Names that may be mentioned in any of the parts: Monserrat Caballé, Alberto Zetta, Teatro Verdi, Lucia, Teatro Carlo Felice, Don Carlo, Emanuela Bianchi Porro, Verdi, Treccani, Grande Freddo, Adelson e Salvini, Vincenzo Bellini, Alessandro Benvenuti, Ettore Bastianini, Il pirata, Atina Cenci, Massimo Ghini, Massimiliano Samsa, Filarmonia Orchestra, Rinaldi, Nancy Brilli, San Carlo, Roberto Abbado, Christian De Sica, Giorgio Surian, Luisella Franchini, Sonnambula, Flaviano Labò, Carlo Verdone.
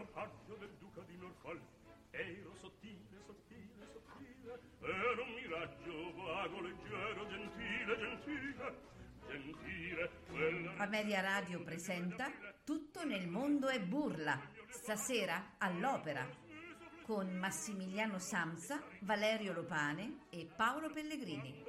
rapaggio del duca di Norfolk. Ero sottile, sottile, sottile, ero un miraggio vago, leggero, gentile, gentile, gentile. Amelia Radio presenta Tutto nel mondo è burla, stasera all'Opera, con Massimiliano Samsa, Valerio Lopane e Paolo Pellegrini.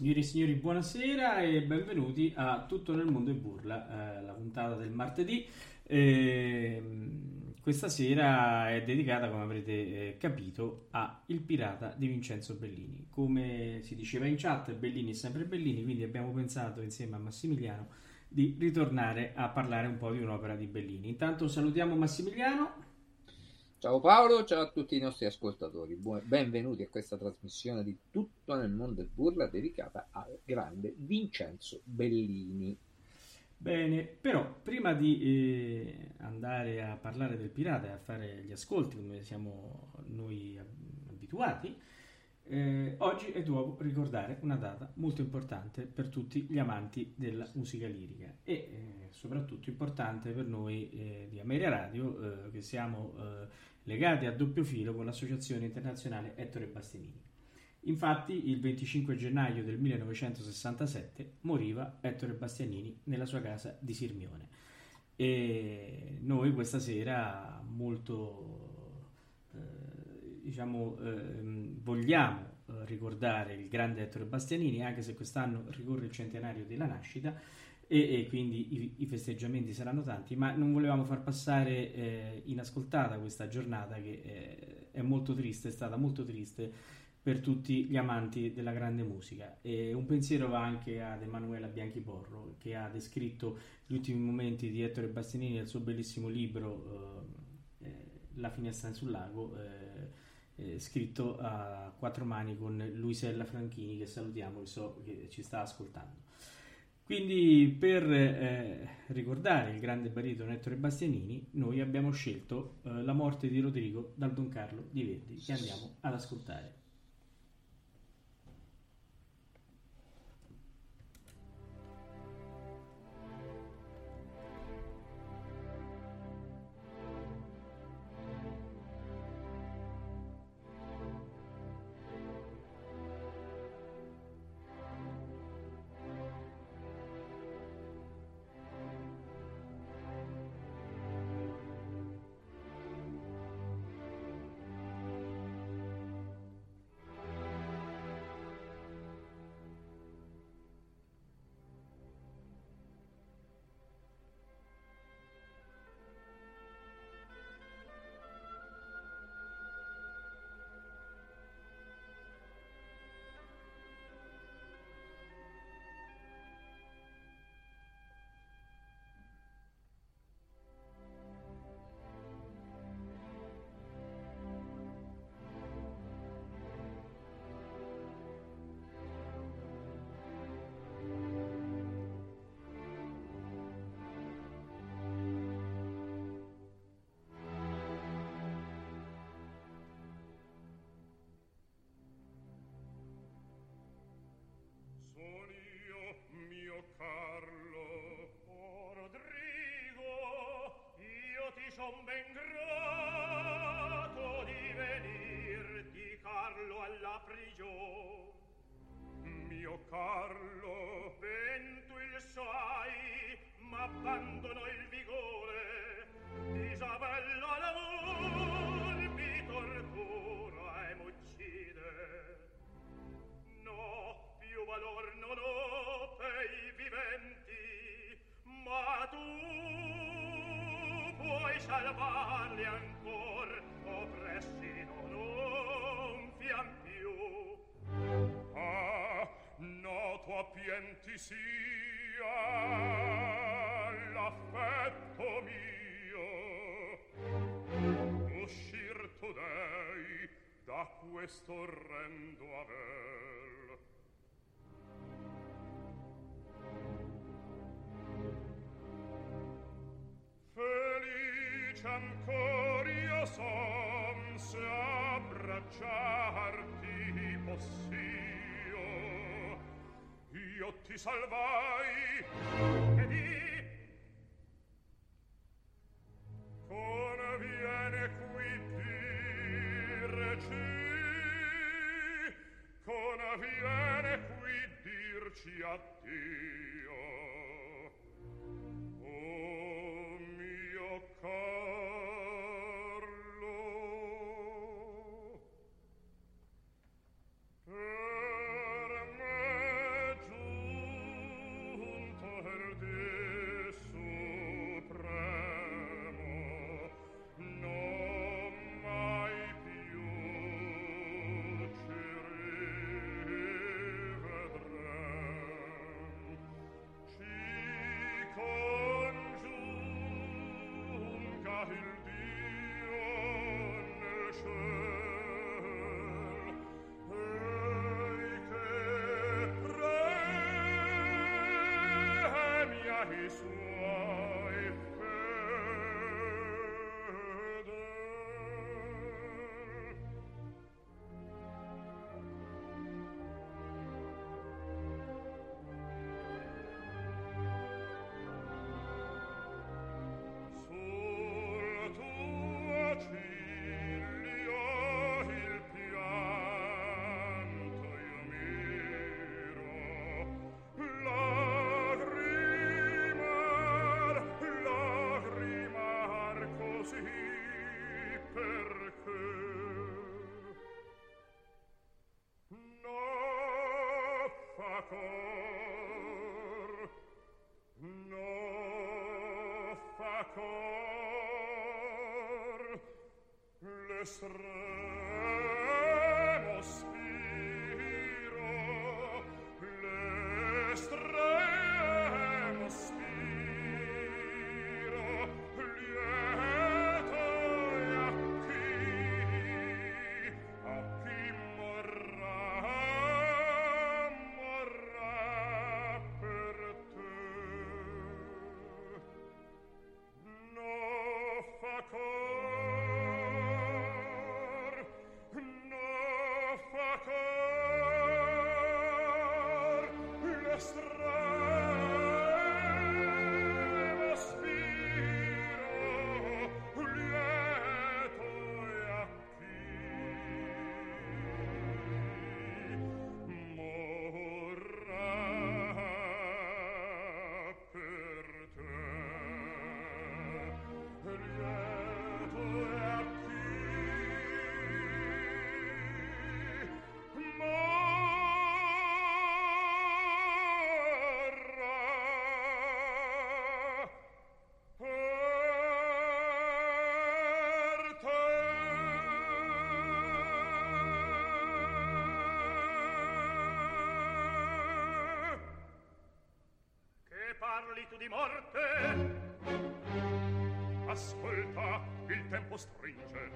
Signori e signori, buonasera e benvenuti a Tutto nel mondo e burla, la puntata del martedì. Questa sera è dedicata, come avrete capito, a Il pirata di Vincenzo Bellini. Come si diceva in chat, Bellini è sempre Bellini, quindi abbiamo pensato insieme a Massimiliano di ritornare a parlare un po' di un'opera di Bellini. Intanto salutiamo Massimiliano. Ciao Paolo, ciao a tutti i nostri ascoltatori, benvenuti a questa trasmissione di Tutto nel mondo e burla dedicata al grande Vincenzo Bellini. Bene, però prima di andare a parlare del pirata e a fare gli ascolti come siamo noi abituati, oggi è dovevo ricordare una data molto importante per tutti gli amanti della musica lirica e soprattutto importante per noi di Amelia Radio, che siamo legati a doppio filo con l'associazione internazionale Ettore Bastianini. Infatti il 25 gennaio del 1967 moriva Ettore Bastianini nella sua casa di Sirmione e noi questa sera molto vogliamo ricordare il grande Ettore Bastianini, anche se quest'anno ricorre il centenario della nascita e quindi i festeggiamenti saranno tanti, ma non volevamo far passare inascoltata questa giornata che è molto triste, è stata molto triste per tutti gli amanti della grande musica. E un pensiero va anche ad Emanuela Bianchi Porro, che ha descritto gli ultimi momenti di Ettore Bastianini nel suo bellissimo libro La finestra sul lago, scritto a quattro mani con Luisella Franchini, che salutiamo, che so che ci sta ascoltando. Quindi per ricordare il grande baritono Ettore Bastianini noi abbiamo scelto La morte di Rodrigo dal Don Carlo di Verdi, che andiamo ad ascoltare. Son ben grato di venirti, Carlo, alla prigion. Mio Carlo, ben tu il sai, ma abbandono il vigore. Isabella l'amor mi tortura e m'uccide. No, più valor non ho per i viventi, ma tu puoi salvarli ancor, oppressi non fiam più. Ah, noto appienti sia l'affetto mio, uscir tu dei da questo orrendo aver. Felice ancor io son se abbracciarti possio. Io ti salvai ed i conviene qui dirci, conviene qui dirci addio. Carlo, per me Di morte. Ascolta, il tempo stringe,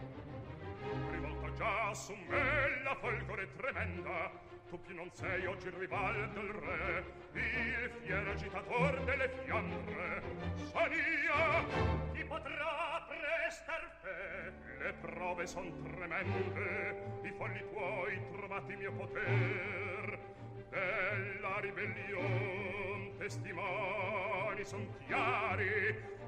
rivolta già su me la folgore tremenda. Tu più non sei oggi il rival del re, il fiero agitator delle fiandre. Sonia, chi potrà prestar fe? Le prove son tremende, i folli tuoi trovati mio poter. Della ribellion testimoni son chiari,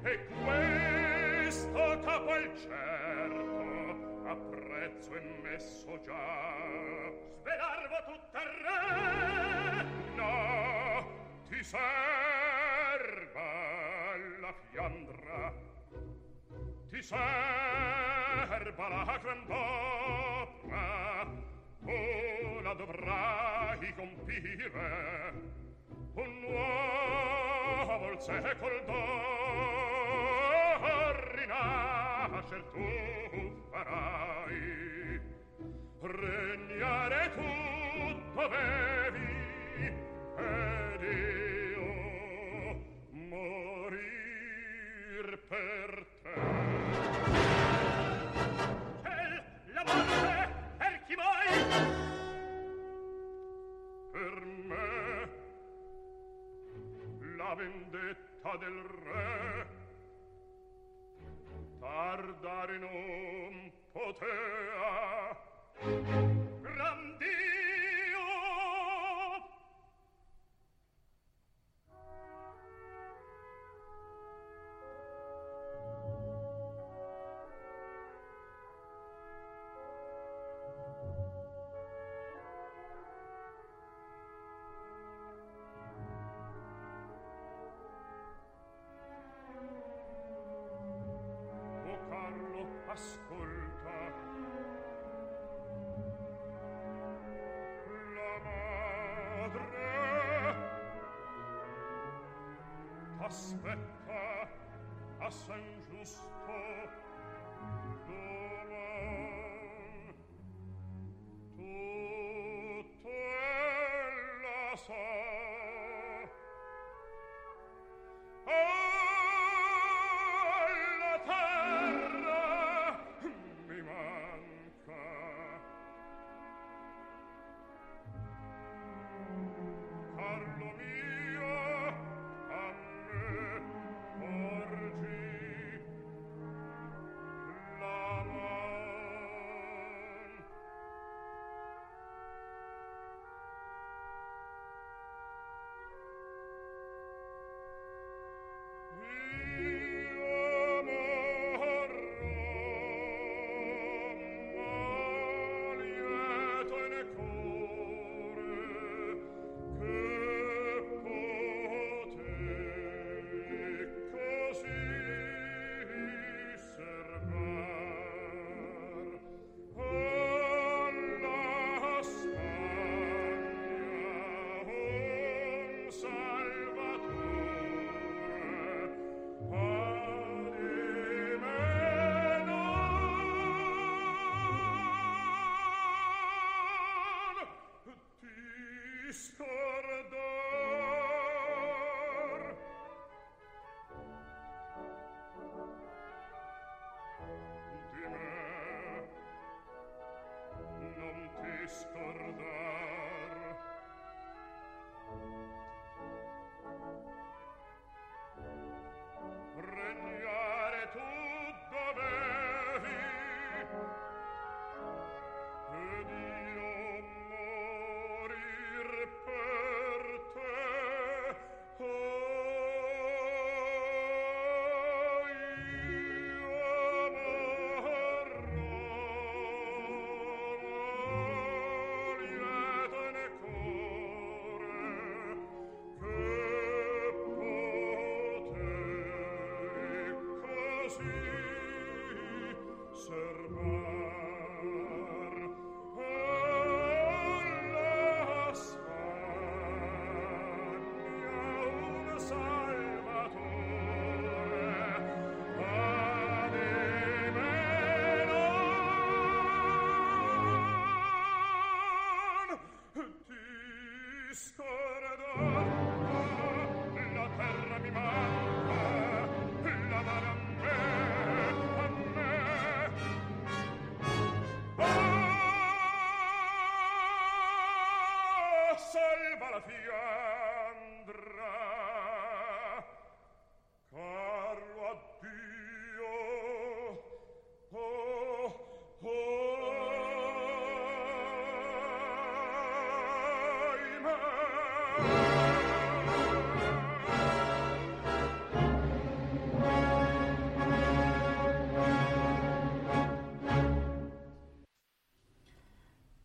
e questo capo al certo a prezzo è messo già. Svelarvo tutto al re? No, ti serva la fiandra, ti serva la grand'opera. O la dovrai compire, un nuovo il secol d'or rinascer tu farai. Regnare tu dovevi, ed io morir per te. C'è la morte! Chi mai? Per me la vendetta del re tardare non potea. Gran Dio! Ascolta, la madre t'aspetta a San Giusto domani. Tutto ella sa. Alla terra Carlo mio, a me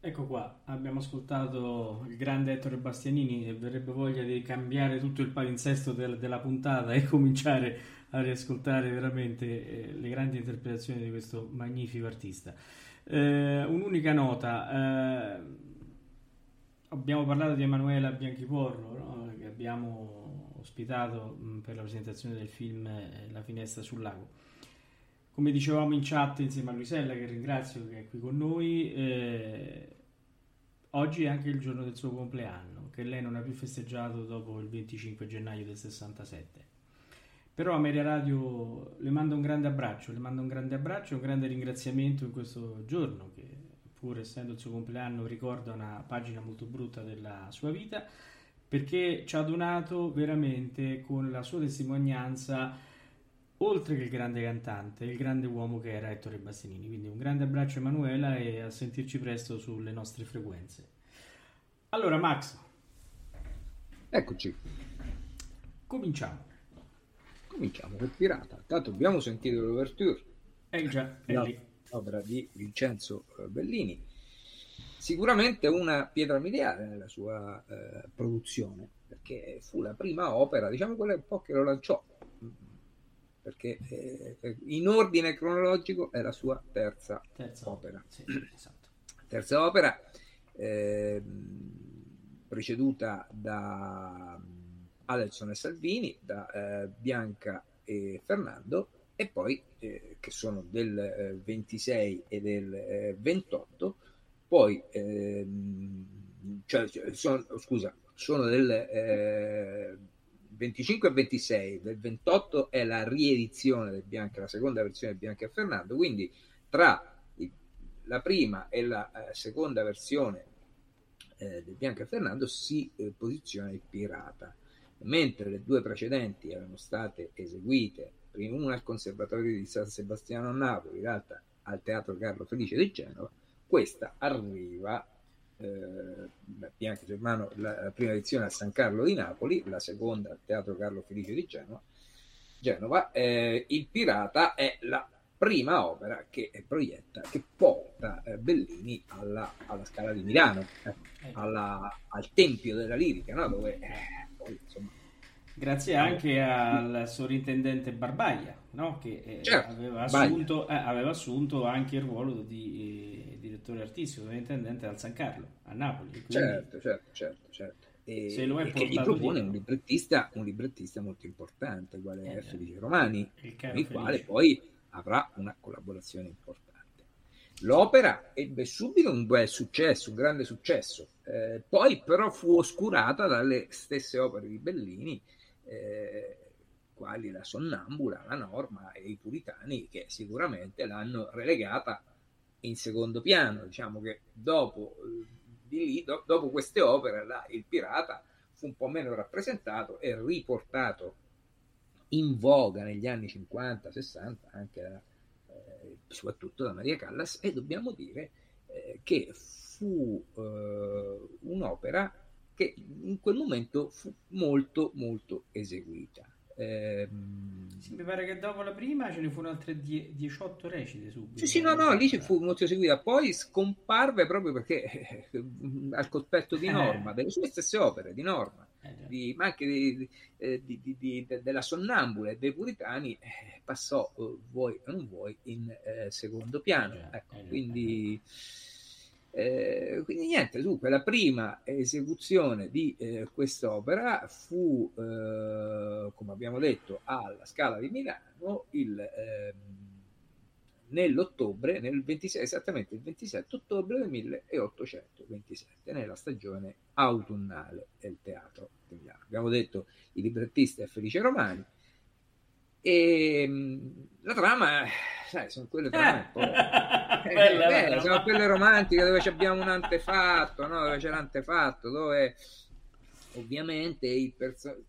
Ecco qua, abbiamo ascoltato il grande Ettore Bastianini e verrebbe voglia di cambiare tutto il palinsesto della puntata e cominciare a riascoltare veramente le grandi interpretazioni di questo magnifico artista. Un'unica nota, abbiamo parlato di Emanuela Bianchi Porro, no? Che abbiamo ospitato per la presentazione del film La finestra sul lago. Come dicevamo in chat insieme a Luisella, che ringrazio, che è qui con noi, oggi è anche il giorno del suo compleanno, che lei non ha più festeggiato dopo il 25 gennaio del 67. Però a Maria Radio le mando un grande abbraccio, un grande ringraziamento in questo giorno, che pur essendo il suo compleanno ricorda una pagina molto brutta della sua vita, perché ci ha donato veramente con la sua testimonianza, oltre che il grande cantante, il grande uomo che era Ettore Bastianini. Quindi un grande abbraccio Emanuela e a sentirci presto sulle nostre frequenze. Allora Max, eccoci, cominciamo col Pirata. Intanto abbiamo sentito l'ouverture, l'opera di Vincenzo Bellini, sicuramente una pietra miliare nella sua produzione, perché fu la prima opera, diciamo quella un po' che lo lanciò, perché in ordine cronologico è la sua terza opera. Sì, esatto. Terza opera, preceduta da Adelson e Salvini, da Bianca e Fernando, e poi che sono del 26 e del 28, poi sono del 25 e 26, del 28 è la riedizione del Bianca, la seconda versione di Bianca e Fernando, quindi tra la prima e la seconda versione del Bianca e Fernando si posiziona il Pirata, mentre le due precedenti erano state eseguite, una al Conservatorio di San Sebastiano a Napoli, l'altra al Teatro Carlo Felice di Genova. Questa arriva Bianca Germano, la prima edizione a San Carlo di Napoli, la seconda al Teatro Carlo Felice di Genova. Il Pirata è la prima opera che porta Bellini alla Scala di Milano, al Tempio della Lirica, no? Dove poi, insomma, grazie anche al sovrintendente Barbaia, no? Che certo, aveva assunto anche il ruolo di direttore artistico, sovrintendente al San Carlo a Napoli. Quindi, certo. E che gli propone un librettista molto importante, quale Felice Romani, il quale poi avrà una collaborazione importante. L'opera ebbe subito un bel successo, un grande successo, poi però fu oscurata dalle stesse opere di Bellini, quali la Sonnambula, la Norma e i Puritani, che sicuramente l'hanno relegata in secondo piano. Diciamo che dopo queste opere il Pirata fu un po' meno rappresentato e riportato in voga negli anni 50-60 anche soprattutto da Maria Callas, e dobbiamo dire che fu un'opera che in quel momento fu molto molto eseguita. Sì, mi pare che dopo la prima ce ne furono altre 18 recite subito. Sì, lì ci fu molto seguita, poi scomparve proprio perché al cospetto di Norma, delle sue stesse opere di Norma, ma anche della Sonnambula e dei Puritani, passò, vuoi o non vuoi, in secondo piano. Quindi niente, dunque la prima esecuzione di quest'opera fu, come abbiamo detto, alla Scala di Milano nell'ottobre, esattamente il 27 ottobre del 1827, nella stagione autunnale del Teatro di Milano. Abbiamo detto il librettista è Felice Romani, e la trama, sai, sono quelle trame un po' belle, sono quelle romantiche dove abbiamo un antefatto, no? Dove c'è l'antefatto, dove ovviamente il personaggio,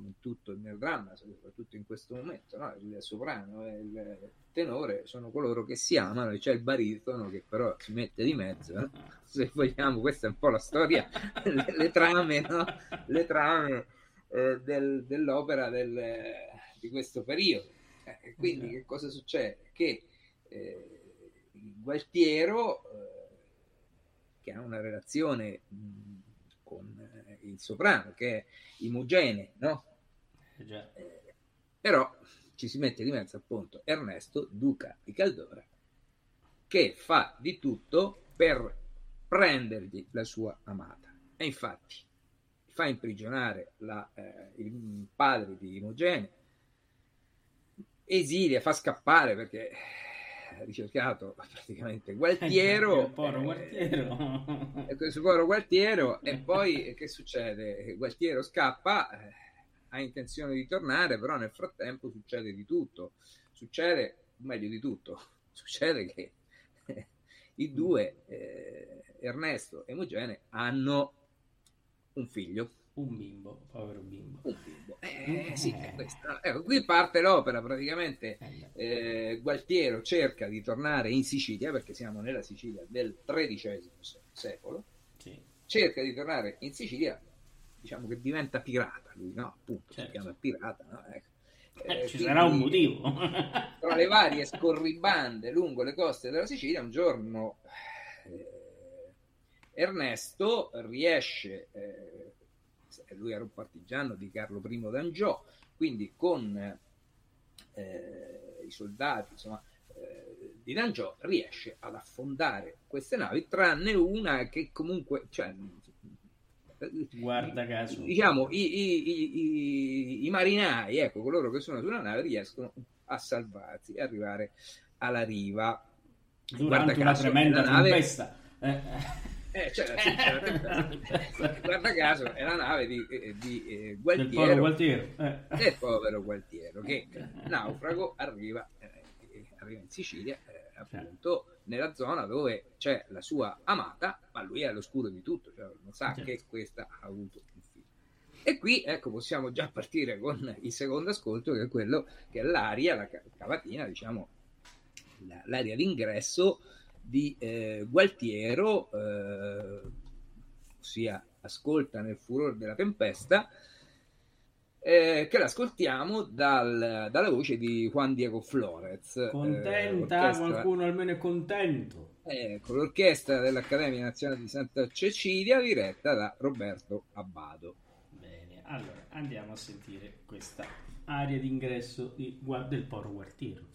in tutto il melodramma, soprattutto in questo momento, no? Il soprano e il tenore sono coloro che si amano, e c'è il baritono che però si mette di mezzo, no? Se vogliamo, questa è un po' la storia, le trame, no? Le trame dell'opera di questo periodo. Quindi che cosa succede? Che Gualtiero, che ha una relazione con il soprano, che è Imogene, no? Però ci si mette di mezzo appunto Ernesto, duca di Caldora, che fa di tutto per prendergli la sua amata, e infatti fa imprigionare il padre di Imogene, esilia, fa scappare perché ha ricercato praticamente Gualtiero, questo povero Gualtiero, e poi che succede? Gualtiero scappa, ha intenzione di tornare, però nel frattempo succede di tutto, succede che i due, Ernesto e Imogene, hanno un figlio, un povero bimbo. Sì, è questa. Ecco, qui parte l'opera praticamente. Gualtiero cerca di tornare in Sicilia, perché siamo nella Sicilia del XIII secolo, sì. Cerca di tornare in Sicilia, diciamo che diventa pirata lui, no? Appunto, certo. Si chiama pirata, no? Ecco. Ci sarà un motivo. Tra le varie scorribande lungo le coste della Sicilia, un giorno Ernesto riesce, lui era un partigiano di Carlo I d'Angiò, quindi con i soldati, insomma, di D'Angiò, riesce ad affondare queste navi, tranne una che comunque, cioè, guarda caso, diciamo, i marinai, ecco, coloro che sono sulla nave, riescono a salvarsi e arrivare alla riva durante una tremenda tempesta. Guarda caso è la nave di Gualtiero, del povero Gualtiero, che naufrago arriva in Sicilia, appunto, nella zona dove c'è la sua amata, ma lui è all'oscuro di tutto, cioè non sa che questa ha avuto un figlio. E qui, ecco, possiamo già partire con il secondo ascolto, che è quello che è l'aria, la cavatina, diciamo, l'aria d'ingresso di Gualtiero, ossia Ascolta nel furor della tempesta, che l'ascoltiamo dalla voce di Juan Diego Flores. Contenta, qualcuno almeno è contento. Con l'orchestra dell'Accademia Nazionale di Santa Cecilia, diretta da Roberto Abbado. Bene, allora andiamo a sentire questa aria d'ingresso del povero Gualtiero.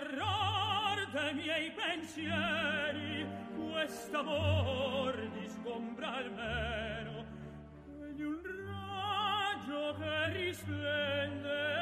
l'orror dei miei pensieri, quest'amor di sgombra almeno di un raggio che risplende.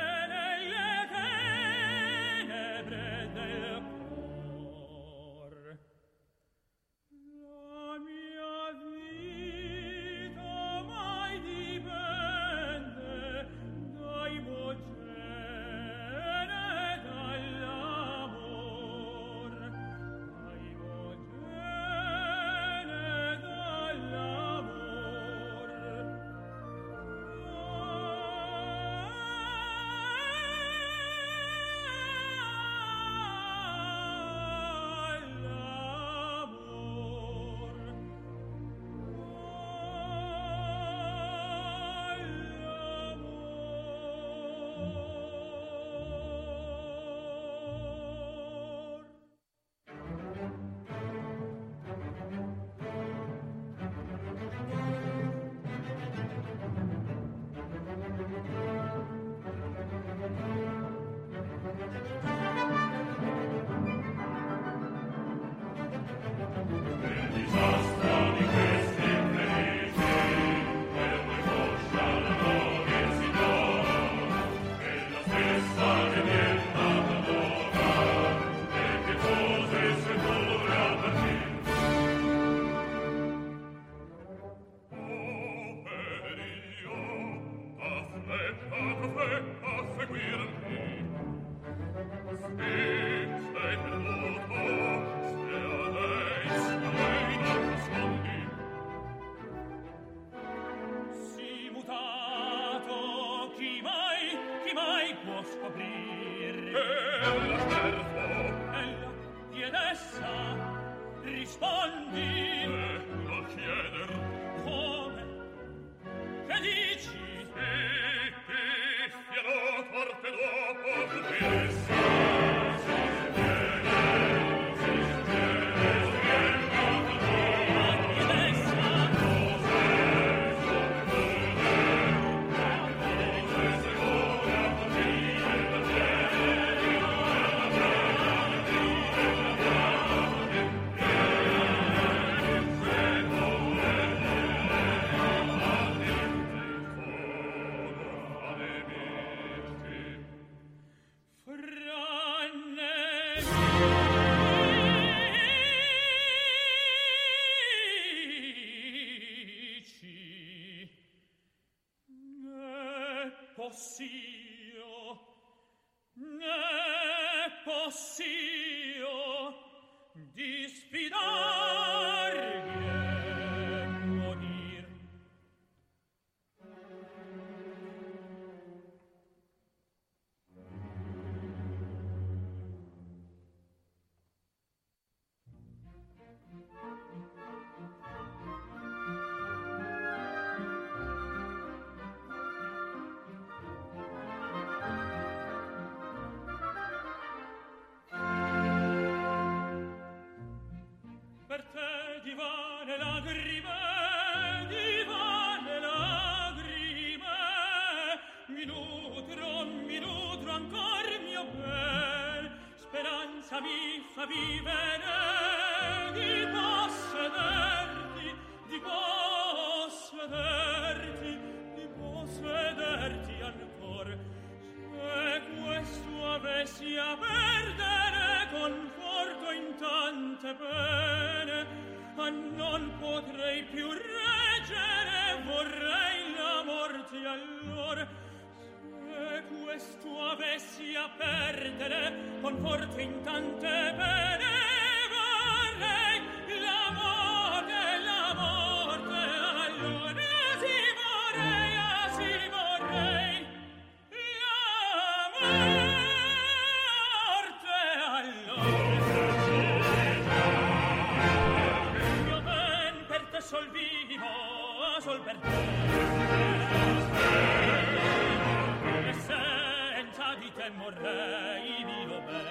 Morrei, vivo ben.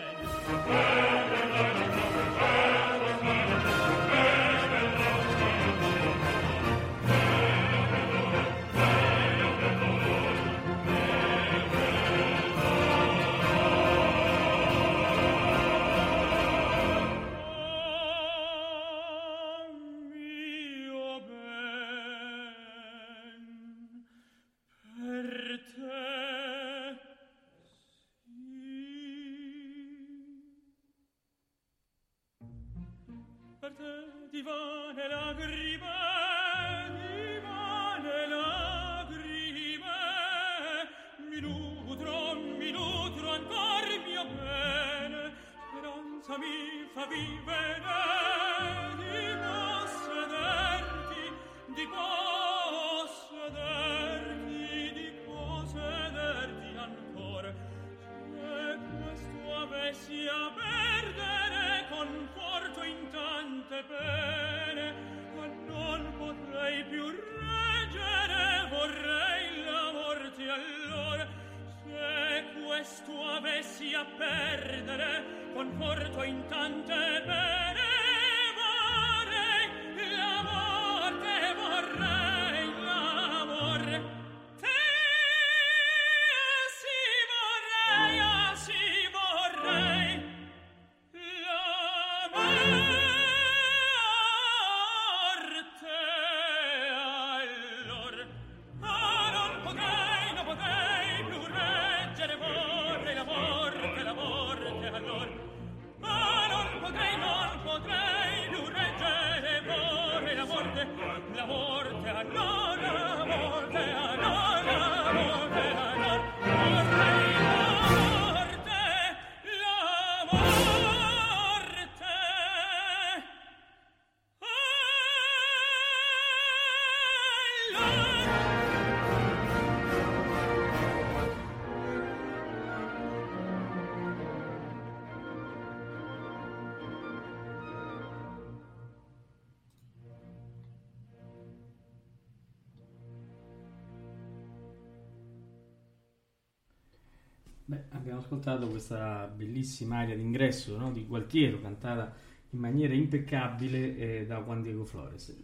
Abbiamo ascoltato questa bellissima aria d'ingresso, no? Di Gualtiero, cantata in maniera impeccabile da Juan Diego Flores.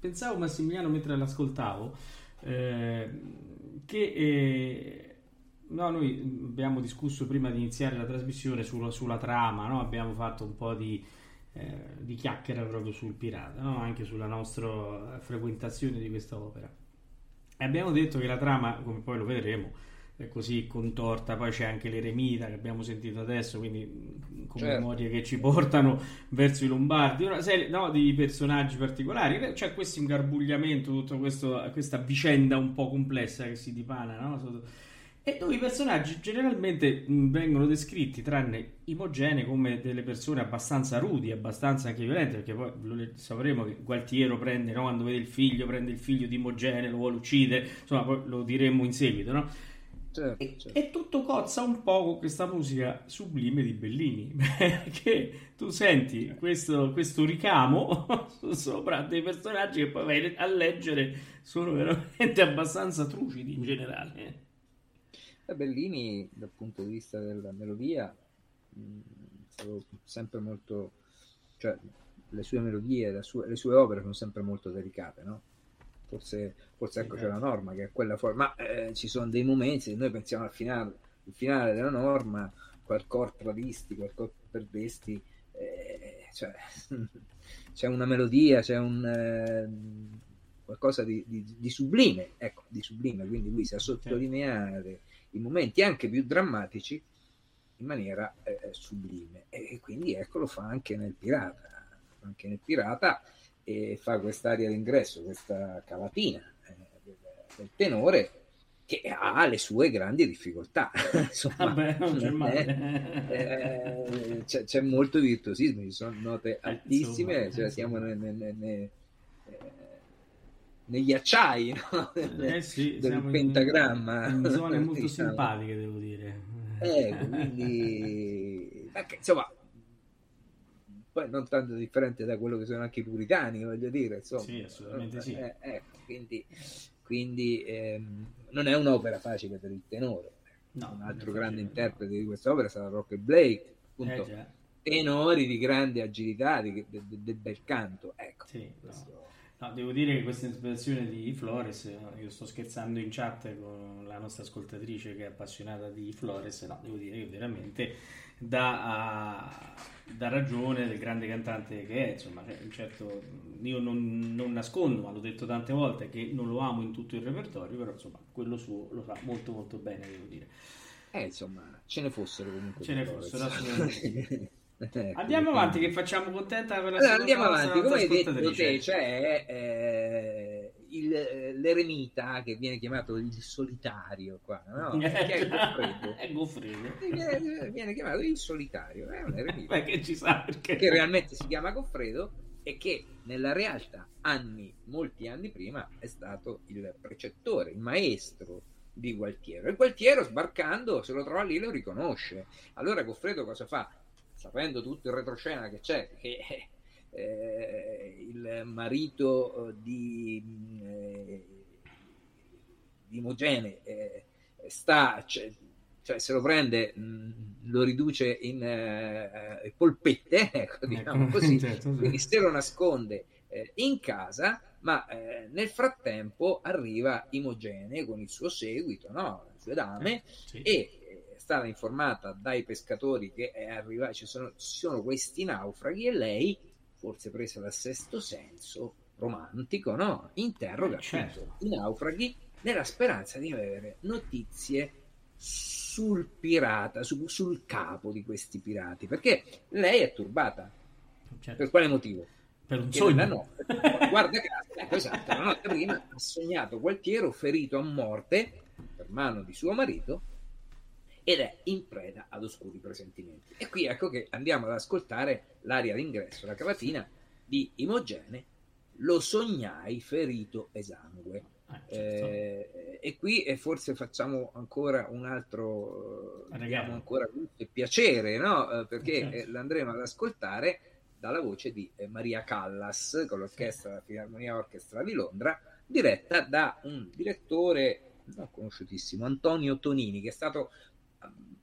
Pensavo, Massimiliano, mentre l'ascoltavo, no, noi abbiamo discusso prima di iniziare la trasmissione sulla trama, no? Abbiamo fatto un po' di chiacchiera proprio sul pirata, no? Anche sulla nostra frequentazione di questa opera. E abbiamo detto che la trama, come poi lo vedremo, è così contorta, poi c'è anche l'eremita che abbiamo sentito adesso, quindi con memorie che ci portano verso i Lombardi, una serie, no, di personaggi particolari, c'è questo ingarbugliamento, tutta questa vicenda un po' complessa che si dipana, no? E dove i personaggi generalmente vengono descritti, tranne Imogene, come delle persone abbastanza rudi, abbastanza anche violente, perché poi sapremo che Gualtiero prende, no, quando vede il figlio, prende il figlio di Imogene, lo vuole uccidere, insomma, poi lo diremo in seguito, no? Certo. E tutto cozza un po' con questa musica sublime di Bellini, perché tu senti questo ricamo sopra dei personaggi che poi vai a leggere sono veramente abbastanza trucidi in generale. Bellini, dal punto di vista della melodia, sono sempre molto, cioè le sue melodie, le sue opere sono sempre molto delicate, no? Forse ecco, c'è la Norma che è quella forma, ma ci sono dei momenti, noi pensiamo al finale, il finale della Norma, quel cor travisti, quel cor perdesti, cioè, c'è una melodia, c'è un qualcosa di sublime, ecco, di sublime, quindi lui sa sottolineare i momenti anche più drammatici in maniera sublime, e quindi ecco lo fa anche nel Pirata, e fa quest'aria d'ingresso, questa cavatina del tenore che ha le sue grandi difficoltà. Insomma, c'è molto virtuosismo, ci sono note altissime, insomma, cioè siamo negli acciai, no? Del pentagramma, in zone molto simpatiche, devo dire, quindi perché, insomma, poi non tanto differente da quello che sono anche i puritani, voglio dire, insomma. Sì, assolutamente sì. Quindi non è un'opera facile per il tenore. No, un altro grande interprete di questa opera sarà Rock & Blake, appunto, tenori di grande agilità, del bel canto, ecco. Sì, no, devo dire che questa interpretazione di Flores, io sto scherzando in chat con la nostra ascoltatrice che è appassionata di Flores, no, devo dire che veramente dà ragione del grande cantante che è, insomma, certo, io non nascondo, ma l'ho detto tante volte, che non lo amo in tutto il repertorio, però insomma quello suo lo fa molto molto bene, devo dire. Insomma, ce ne fossero comunque. Assolutamente. Andiamo avanti, che facciamo contenta per la seconda. Andiamo avanti, come hai detto te, c'è l'eremita, che viene chiamato il solitario qua, no? Perché è Goffredo. Viene chiamato il solitario, è un eremita che realmente si chiama Goffredo e che nella realtà molti anni prima è stato il precettore, il maestro di Gualtiero, e Gualtiero sbarcando se lo trova lì lo riconosce. Allora Goffredo cosa fa? Sapendo tutto il retroscena che c'è, che il marito di Imogene se lo prende, lo riduce in polpette, diciamo così, certo. Quindi se lo nasconde in casa, ma nel frattempo arriva Imogene con il suo seguito, no? Le sue dame, sì. E è stata informata dai pescatori che è arrivata, ci sono questi naufraghi, e lei, forse presa dal sesto senso romantico, no? Interroga certo. I naufraghi nella speranza di avere notizie sul pirata, sul capo di questi pirati, perché lei è turbata. Certo. Per quale motivo? Per un sogno. Nella notte, guarda caso, esatto, la notte prima ha sognato Gualtiero ferito a morte per mano di suo marito ed è in preda ad oscuri presentimenti. E qui ecco che andiamo ad ascoltare l'aria d'ingresso, la cavatina di Imogene, lo sognai ferito esangue. Certo. E qui forse facciamo ancora un altro piacere, no? Perché certo. L'andremo ad ascoltare dalla voce di Maria Callas con l'orchestra della Filarmonia Orchestra di Londra, diretta da un direttore non conosciutissimo, Antonio Tonini, che è stato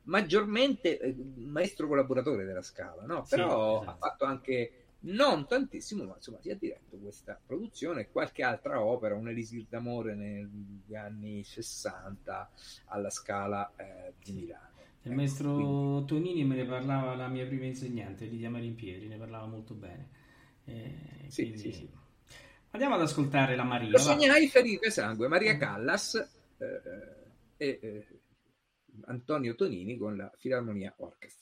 maggiormente maestro collaboratore della Scala, no? Però sì, esatto. Ha fatto anche non tantissimo, ma insomma si è diretto questa produzione, qualche altra opera, un Elisir d'amore negli anni 60 alla Scala di Milano. Il maestro Tonini me ne parlava la mia prima insegnante, Lidia Marimpieri, ne parlava molto bene. Quindi... sì. Andiamo ad ascoltare la Maria. Lo segnai ferito e sangue, Maria Callas e Antonio Tonini con la Filarmonia Orchestra.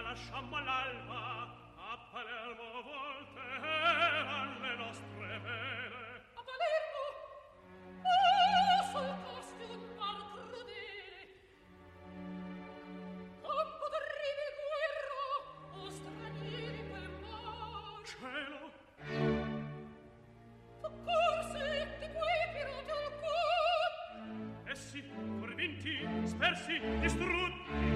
Lasciammo all'alba, a Palermo volteran le nostre vele. A Palermo? Oh, sul costo di un mar crudele! Campo d'arrivi e guerra, o stranieri per mar. Cielo! Tu corse di quei pirati alcun! Essi, convinti, spersi, distrutti!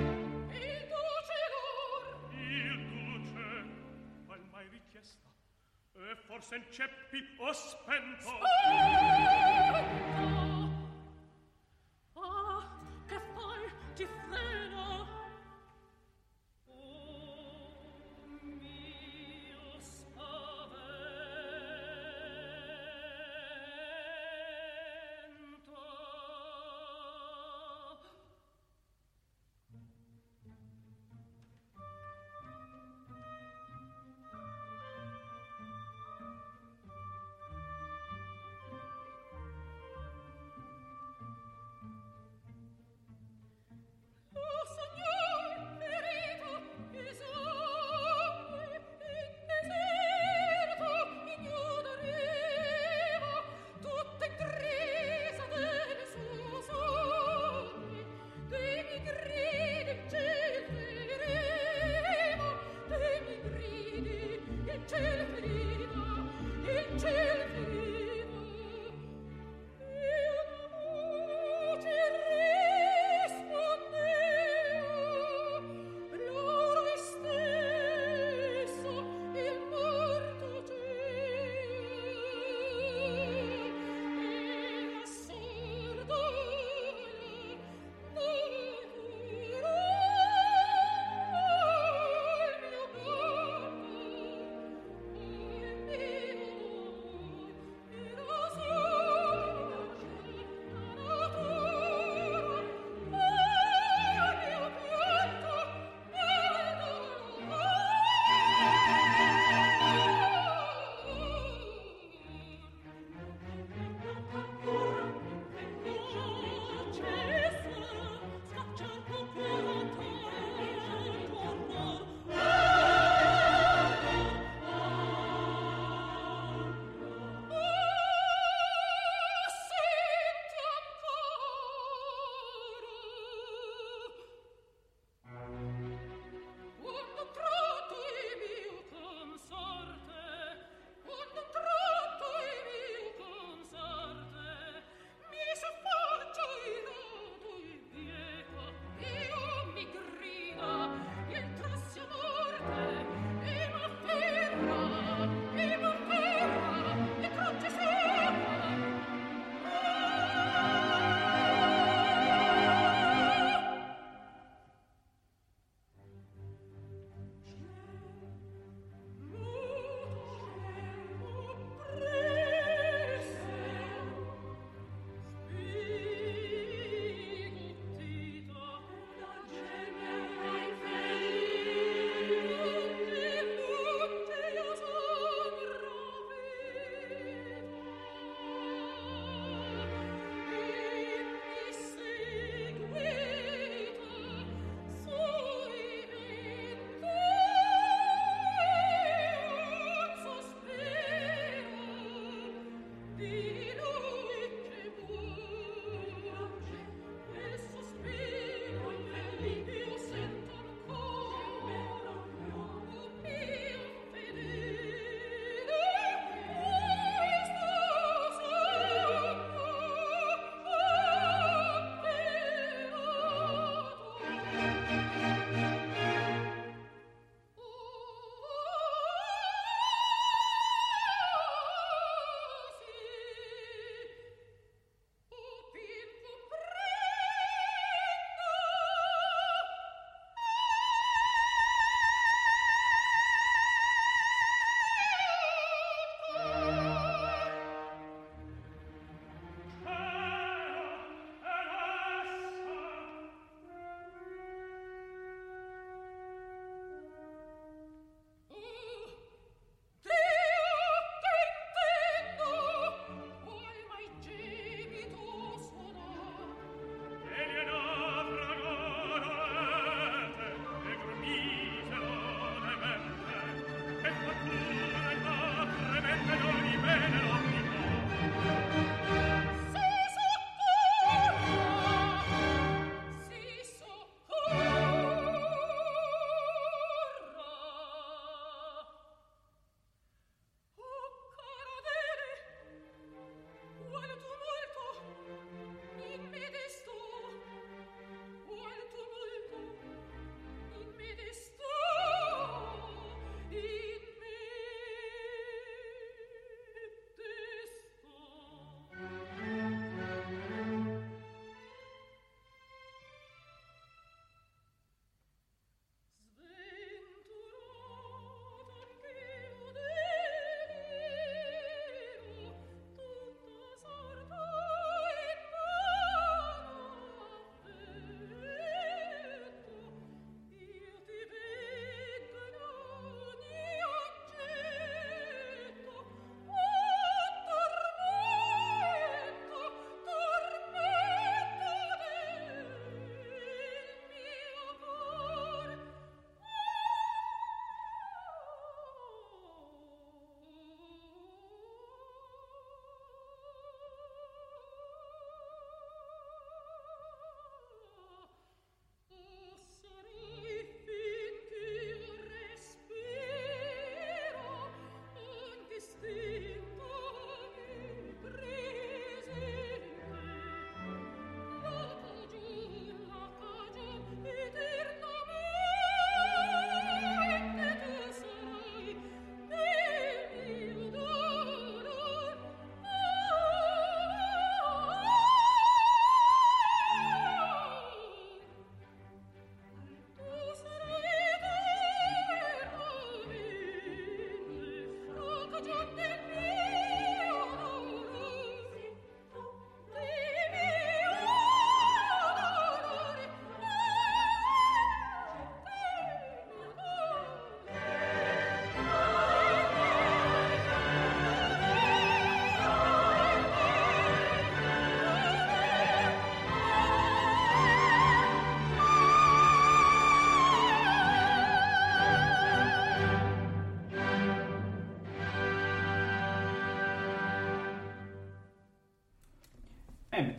Forse in ceppi o spento. Ah, che fai, ti freno. Oh, mio spavento.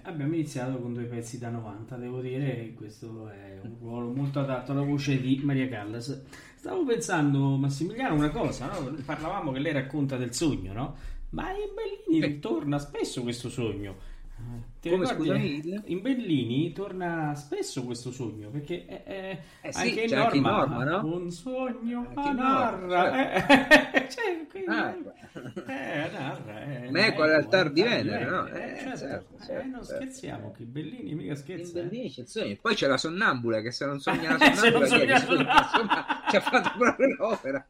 Abbiamo iniziato con due pezzi da 90, devo dire che questo è un ruolo molto adatto alla voce di Maria Callas. Stavo pensando, Massimiliano, una cosa, no? Parlavamo che lei racconta del sogno, no? Ma in Bellini torna spesso questo sogno. Ti ricordi? In Bellini torna spesso questo sogno, perché anche in Norma, anche Norma, no? Un sogno a narra, qual è l'altar di Venere, no? Certo. Non scherziamo, che Bellini mica scherza. Bellini c'è il sogno. Poi c'è la Sonnambula, che se non sogna la Sonnambula ci ha fatto proprio l'opera.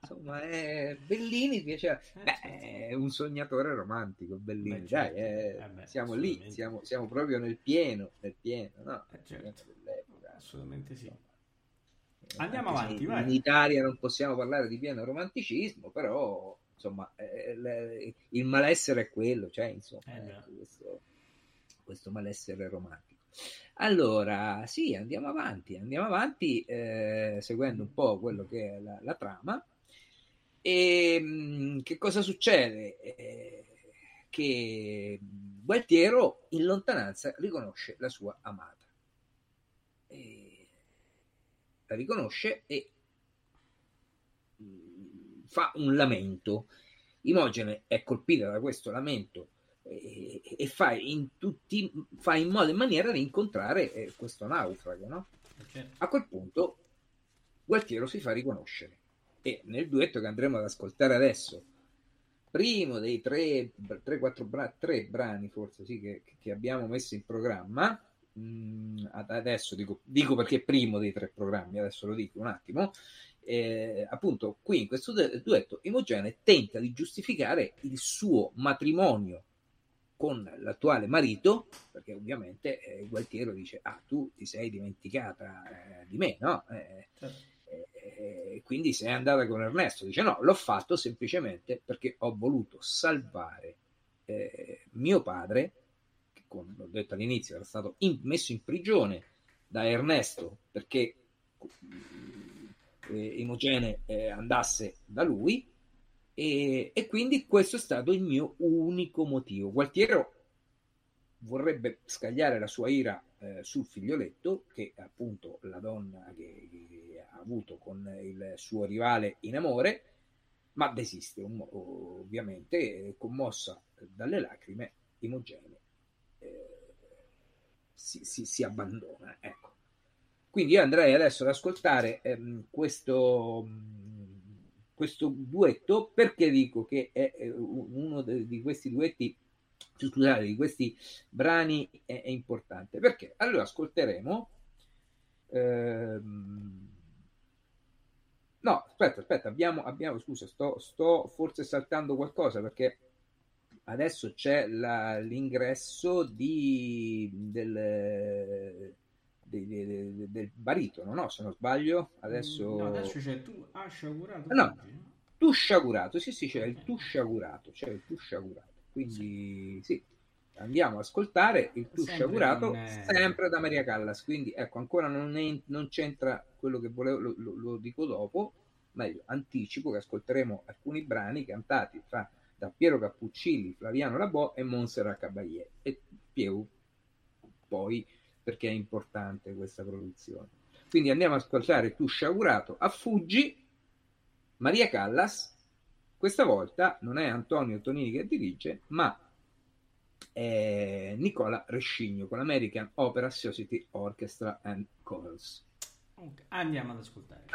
Insomma, Bellini piaceva. Beh, è un sognatore romantico, Bellini. Beh, certo. Siamo lì, siamo proprio nel pieno, no? Certo. Assolutamente sì. Andiamo avanti, vai. In Italia non possiamo parlare di pieno romanticismo, però insomma il malessere è quello, cioè insomma questo malessere romantico. Allora sì, andiamo avanti seguendo un po' quello che è la trama. E che cosa succede? Che Gualtiero in lontananza riconosce la sua amata, la riconosce e fa un lamento. Imogene è colpita da questo lamento e e fa in modo e maniera di incontrare questo naufrago, no? Okay. A quel punto Gualtiero si fa riconoscere e nel duetto che andremo ad ascoltare adesso, primo dei tre brani forse sì, che abbiamo messo in programma, adesso dico perché primo dei tre programmi, adesso lo dico un attimo, appunto qui in questo duetto Imogene tenta di giustificare il suo matrimonio con l'attuale marito, perché ovviamente Gualtiero dice: ah, tu ti sei dimenticata di me, no? Quindi sei andata con Ernesto. Dice: no, l'ho fatto semplicemente perché ho voluto salvare mio padre, che come ho detto all'inizio era stato messo in prigione da Ernesto perché Imogene andasse da lui. E quindi questo è stato il mio unico motivo. Gualtiero vorrebbe scagliare la sua ira sul figlioletto, che appunto la donna che ha avuto con il suo rivale in amore, ma desiste ovviamente, commossa dalle lacrime Imogene si abbandona, ecco. Quindi io andrei adesso ad ascoltare questo duetto, perché dico che è uno di questi duetti, scusate, di questi brani è importante, perché allora ascolteremo no, aspetta, abbiamo scusa, sto forse saltando qualcosa, perché adesso c'è l'ingresso del baritono, no? Se non sbaglio, adesso. No, adesso c'è tu ha sciagurato. No, tu sciagurato, sì, c'è okay. il tu sciagurato. Quindi sì, andiamo ad ascoltare il tu sempre sciagurato, sempre da Maria Callas. Quindi ecco, ancora non c'entra quello che volevo, lo dico dopo, meglio, anticipo che ascolteremo alcuni brani cantati da Piero Cappuccilli, Flaviano Labò e Monserrat Caballé. E Piero poi, perché è importante questa produzione. Quindi andiamo ad ascoltare Tu sciagurato, Affuggi, Maria Callas. Questa volta non è Antonio Tonini che dirige, ma è Nicola Rescigno con l'American Opera Society Orchestra and Chorus. Okay, andiamo ad ascoltare.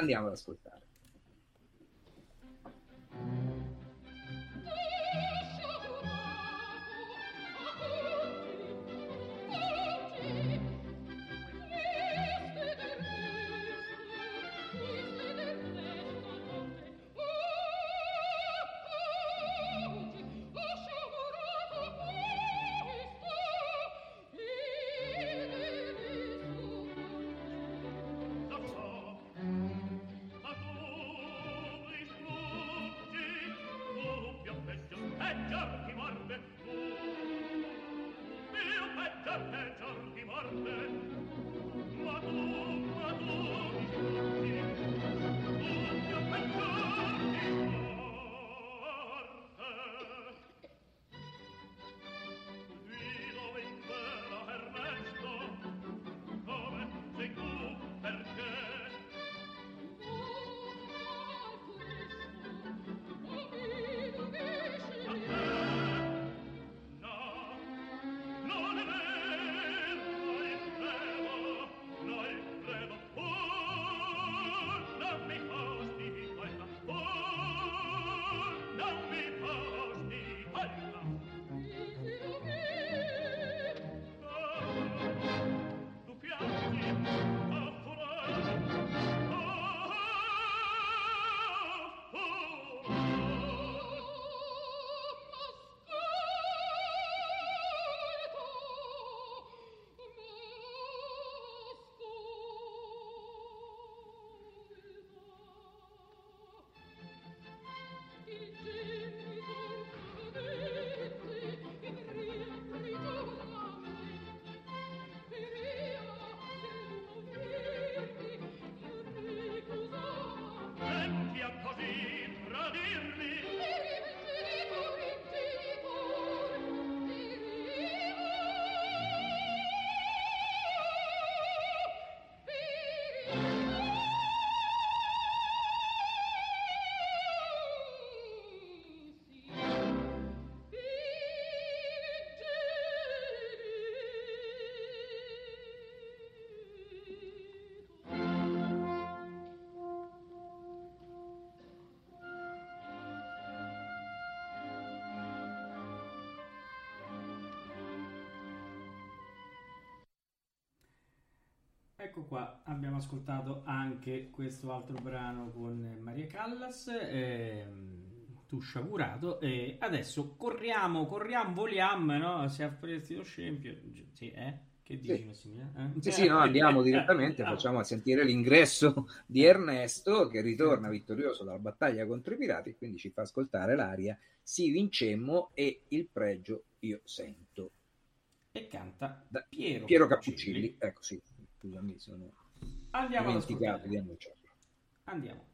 Ecco qua, abbiamo ascoltato anche questo altro brano con Maria Callas, Tu sciagurato, e adesso corriamo, voliamo, no? Se apprezzi lo scempio, sì, eh? Che dici, sì. Massimiliano? Eh? Sì, no, andiamo direttamente, facciamo sentire l'ingresso di Ernesto, che ritorna vittorioso dalla battaglia contro i pirati, quindi ci fa ascoltare l'aria Sì, vincemmo e il pregio io sento. E canta da Piero Cappuccilli. Ecco, sì, scusami, sono dimenticato di annunciarlo. Andiamo.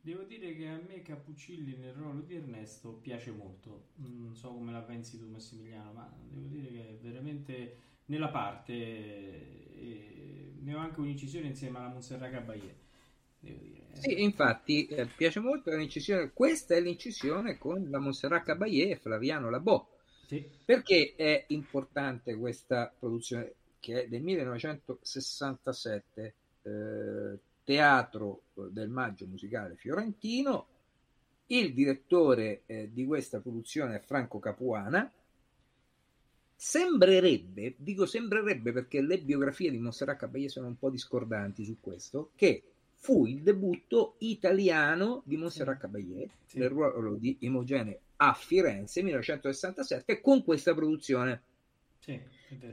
Devo dire che a me Cappuccilli nel ruolo di Ernesto piace molto, non so come la pensi tu Massimiliano, ma devo dire che è veramente nella parte, ne ho anche un'incisione insieme alla Monserrat Caballé, devo dire. Sì, infatti piace molto l'incisione, questa è l'incisione con la Monserrat Caballé e Flaviano Labò. Sì. Perché è importante questa produzione che è del 1967, Teatro del Maggio Musicale Fiorentino. Il direttore di questa produzione è Franco Capuana. Sembrerebbe, dico sembrerebbe perché le biografie di Monserrat Caballé sono un po' discordanti su questo, che fu il debutto italiano di Monserrat Caballé nel ruolo di Imogene a Firenze 1967 con questa produzione. Sì,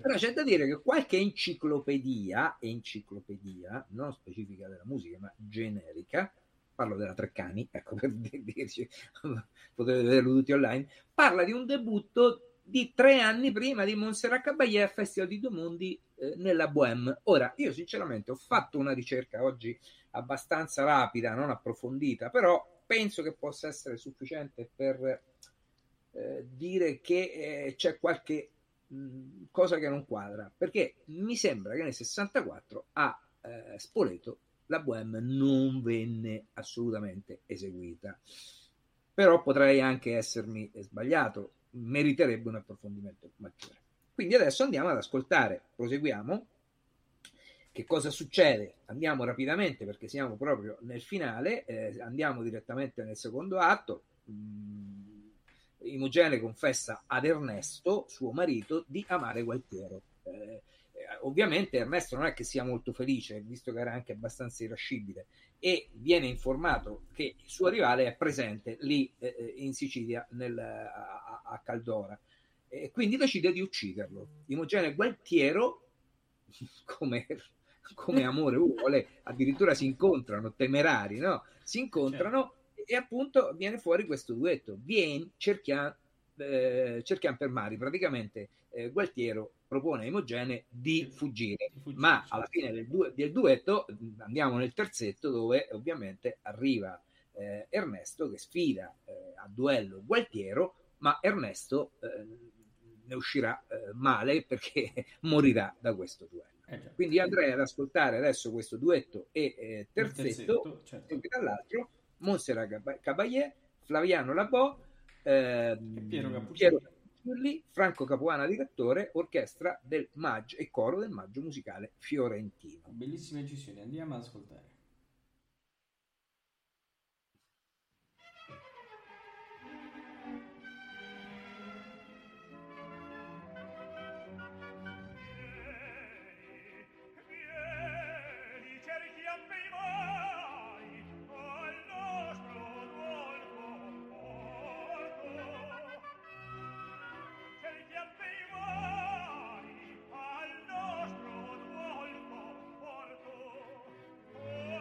però c'è da dire che qualche enciclopedia non specifica della musica ma generica, parlo della Treccani, ecco, per dirci, potete vederlo tutti online, parla di un debutto di 3 anni prima di Monserrat Caballé a Festival di Due Mondi nella Bohème. Ora, io sinceramente ho fatto una ricerca oggi abbastanza rapida, non approfondita, però penso che possa essere sufficiente per dire che c'è qualche cosa che non quadra, perché mi sembra che nel 64 a Spoleto la Bohème non venne assolutamente eseguita, però potrei anche essermi sbagliato, meriterebbe un approfondimento maggiore. Quindi adesso andiamo ad ascoltare, proseguiamo, che cosa succede? Andiamo rapidamente perché siamo proprio nel finale, andiamo direttamente nel secondo atto. Imogene confessa ad Ernesto, suo marito, di amare Gualtiero. Ovviamente Ernesto non è che sia molto felice, visto che era anche abbastanza irascibile, e viene informato che il suo rivale è presente lì in Sicilia, a Caldora, e quindi decide di ucciderlo. Imogene Gualtiero, come amore vuole, addirittura si incontrano, temerari, no? Si incontrano, certo. E appunto viene fuori questo duetto, cerchiamo per mari, praticamente Gualtiero propone a Imogene di fuggire, ma alla fine del duetto andiamo nel terzetto, dove ovviamente arriva Ernesto che sfida a duello Gualtiero, ma Ernesto ne uscirà male perché morirà da questo duello. Quindi andrei ad ascoltare adesso questo duetto e terzetto, certo. Sempre dall'altro, Monserrat Caballé, Flaviano Labò, Piero Cappuccilli, Franco Capuana direttore, orchestra del Maggio e coro del Maggio Musicale Fiorentino. Bellissime incisioni, andiamo ad ascoltare. Oh!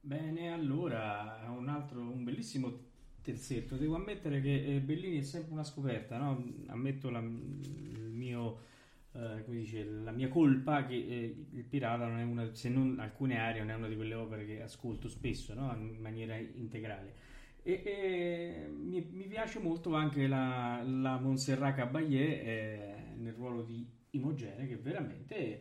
Bene, allora, un bellissimo terzetto. Devo ammettere che Bellini è sempre una scoperta, no? Ammetto la mia colpa che Il pirata non è una, se non alcune aree, non è una di quelle opere che ascolto spesso, no? In maniera integrale. Mi piace molto anche la Monserrat Caballé nel ruolo di Imogene, che veramente...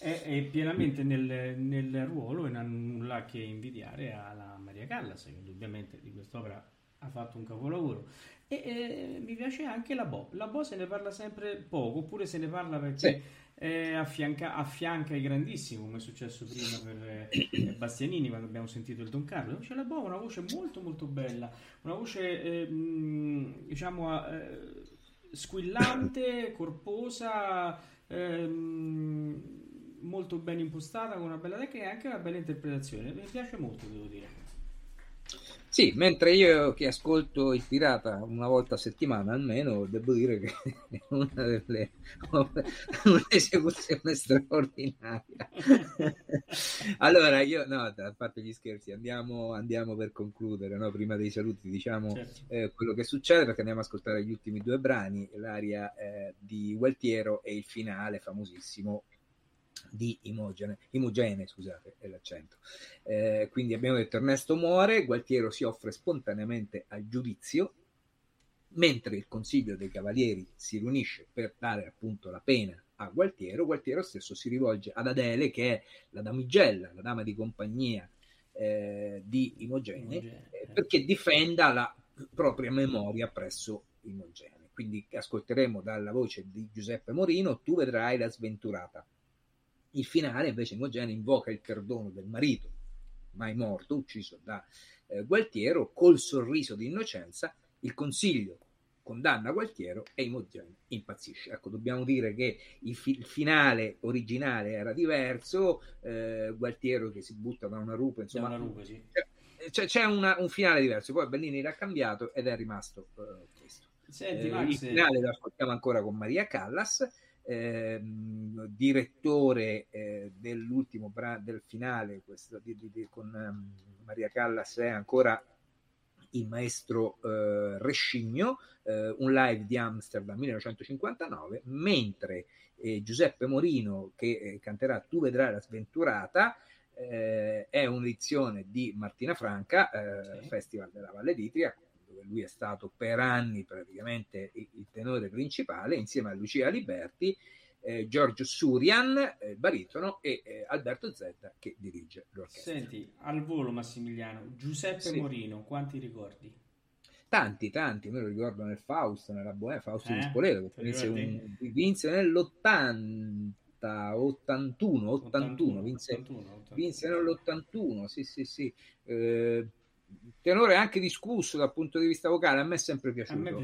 è pienamente nel ruolo e non ha nulla che invidiare alla Maria Callas, che indubbiamente di quest'opera ha fatto un capolavoro. E mi piace anche Labò se ne parla sempre poco, oppure se ne parla perché affianca i grandissimi, come è successo prima per Bastianini quando abbiamo sentito il Don Carlo. C'è Labò, una voce molto molto bella, una voce squillante, corposa, molto ben impostata, con una bella tecnica e anche una bella interpretazione. Mi piace molto, devo dire. Sì, mentre io che ascolto Il pirata una volta a settimana almeno, devo dire che è un'esecuzione straordinaria. Allora, io no, a parte gli scherzi, andiamo per concludere, no? Prima dei saluti diciamo certo. Quello che succede, perché andiamo ad ascoltare gli ultimi due brani, l'aria di Gualtiero e il finale famosissimo di Imogene, scusate, è l'accento. Quindi abbiamo detto Ernesto muore, Gualtiero si offre spontaneamente al giudizio, mentre il consiglio dei cavalieri si riunisce per dare appunto la pena a Gualtiero. Gualtiero stesso si rivolge ad Adele, che è la damigella, la dama di compagnia di Imogene. Perché difenda la propria memoria presso Imogene. Quindi ascolteremo dalla voce di Giuseppe Morino Tu vedrai la sventurata. Il finale invece Imogene invoca il perdono del marito mai morto, ucciso da Gualtiero, col sorriso di innocenza. Il consiglio condanna Gualtiero e Imogene impazzisce. Ecco, dobbiamo dire che il finale originale era diverso, Gualtiero che si butta da una rupe, insomma, sì. C'è un finale diverso, poi Bellini l'ha cambiato ed è rimasto questo. Senti, Max, il finale lo ascoltiamo ancora con Maria Callas, direttore dell'ultimo del finale, questo, con Maria Callas è ancora il maestro Rescigno, un live di Amsterdam 1959, mentre Giuseppe Morino che canterà Tu vedrai la sventurata è un'edizione di Martina Franca, Festival della Valle d'Itria, dove lui è stato per anni praticamente il tenore principale, insieme a Lucia Liberti, Giorgio Surian, baritono, e Alberto Zetta che dirige l'orchestra. Senti, al volo Massimiliano, Giuseppe sì. Morino, quanti ricordi? Tanti, me lo ricordo nel Fausto, nella Bohème, Fausto di Spoleto, che vinse nell'80. 81. Vinse nell'81, sì. Tenore anche discusso dal punto di vista vocale, a me è sempre piaciuto.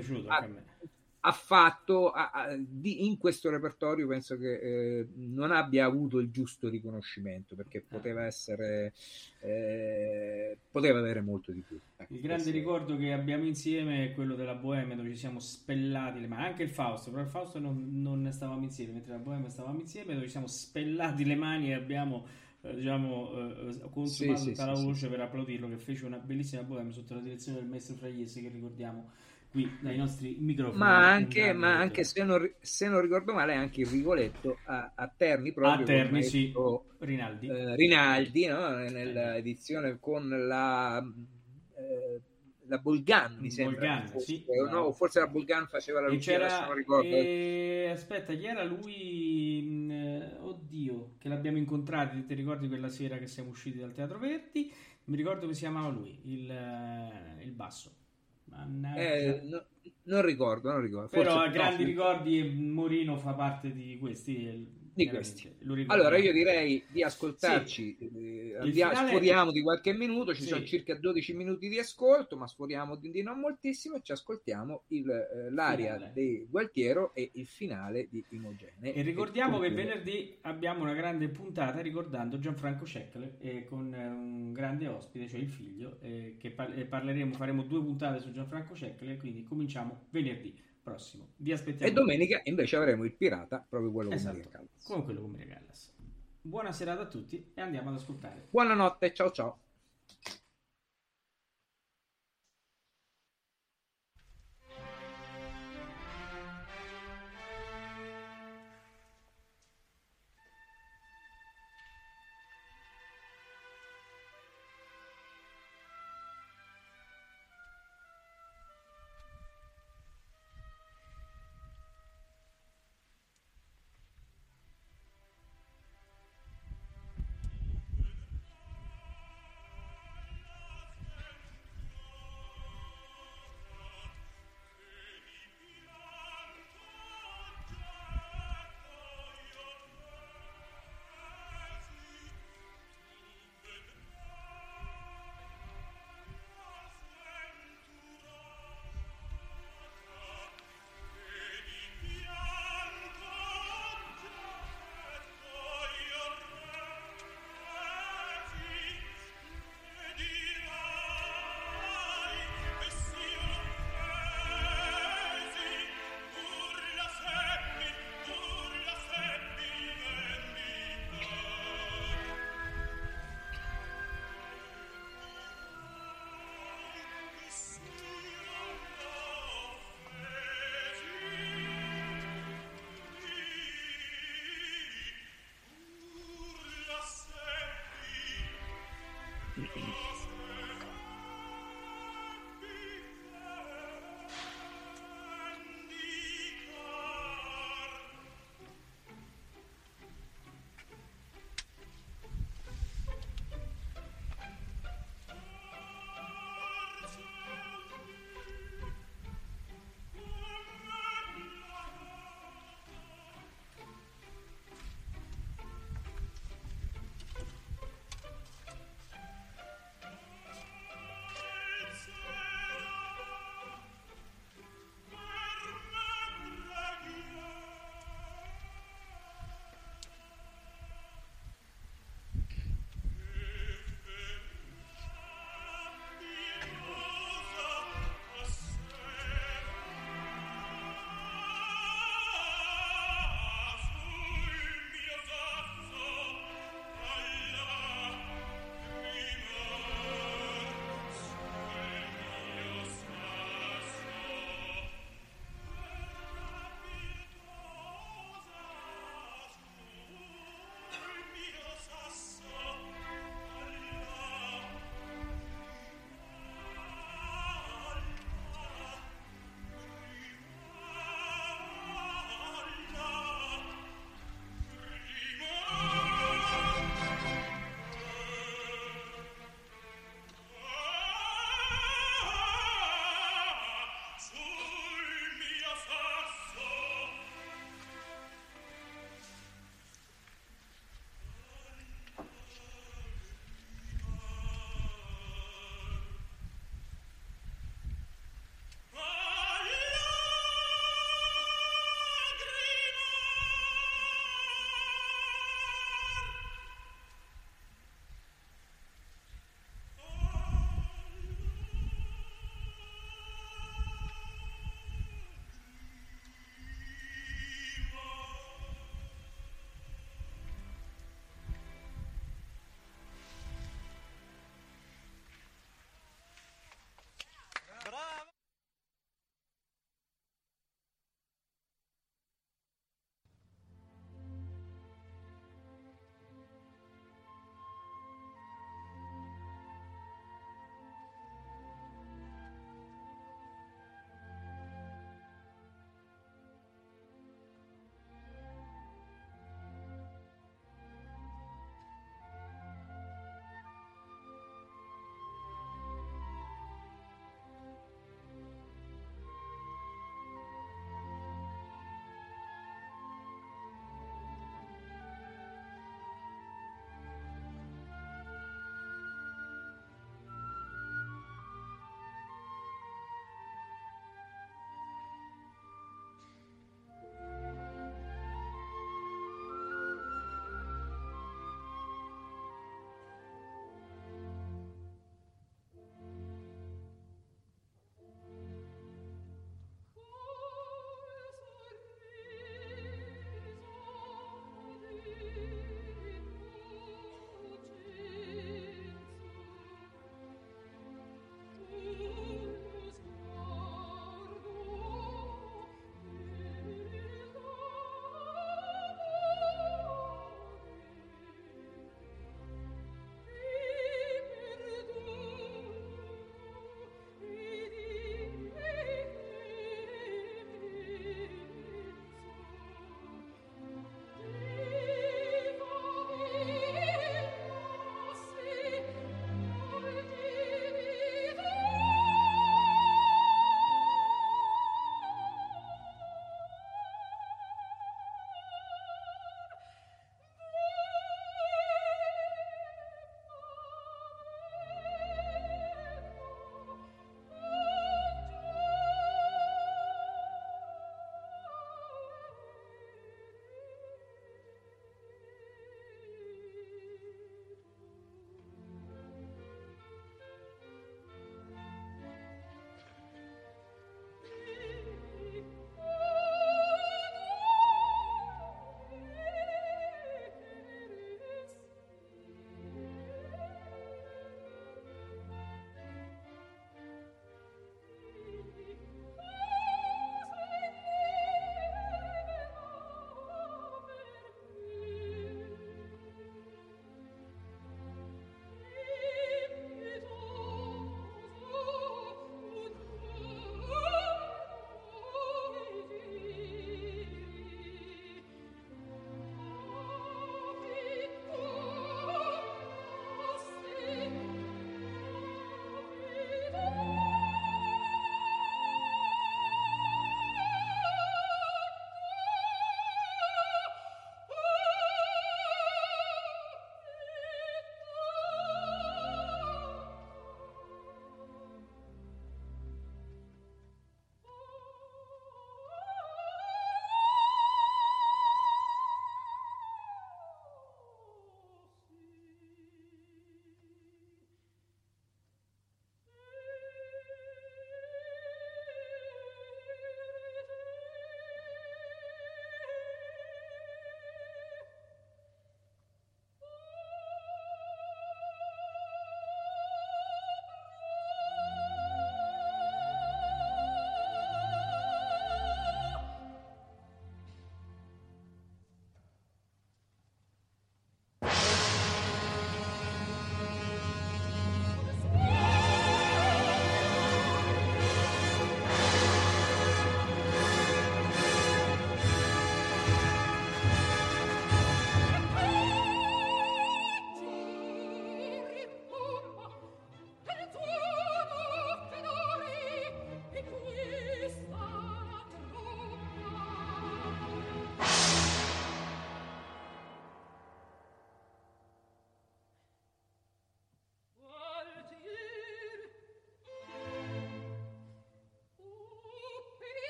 In questo repertorio penso che non abbia avuto il giusto riconoscimento, perché poteva avere molto di più. Il grande ricordo che abbiamo insieme è quello della Bohème, dove ci siamo spellati le mani, anche il Fausto, però il Fausto non stavamo insieme, mentre la Bohème stavamo insieme, dove ci siamo spellati le mani e abbiamo consumato tutta la voce per applaudirlo, che fece una bellissima Bohème sotto la direzione del maestro Fraiesi, che ricordiamo qui dai nostri microfoni. Ma anche se non ricordo male, anche il Rigoletto a Terni, proprio a Terni, maestro, sì. Rinaldi, no? Nell'edizione con la Boulgan, mi sembra, forse la Boulgan faceva la Lucia, se non ricordo. Aspetta, chi era lui? Oddio, che l'abbiamo incontrato, ti ricordi quella sera che siamo usciti dal Teatro Verdi? Mi ricordo che si chiamava lui, il basso. Non ricordo. Però a grandi ricordi Morino fa parte di questi. Di questi. Allora io direi di ascoltarci, sforiamo di qualche minuto, ci sono circa 12 minuti di ascolto, ma sforiamo di non moltissimo, e ci ascoltiamo l'aria di Gualtiero e il finale di Imogene. E ricordiamo che venerdì abbiamo una grande puntata ricordando Gianfranco Cecchle con un grande ospite, cioè il figlio, che faremo 2 puntate su Gianfranco Cecchle, quindi cominciamo venerdì prossimo. Vi aspettiamo. E domenica invece avremo Il pirata, proprio quello con Maria Callas. Come quello con Maria Callas. Buona serata a tutti e andiamo ad ascoltare. Buonanotte, ciao ciao.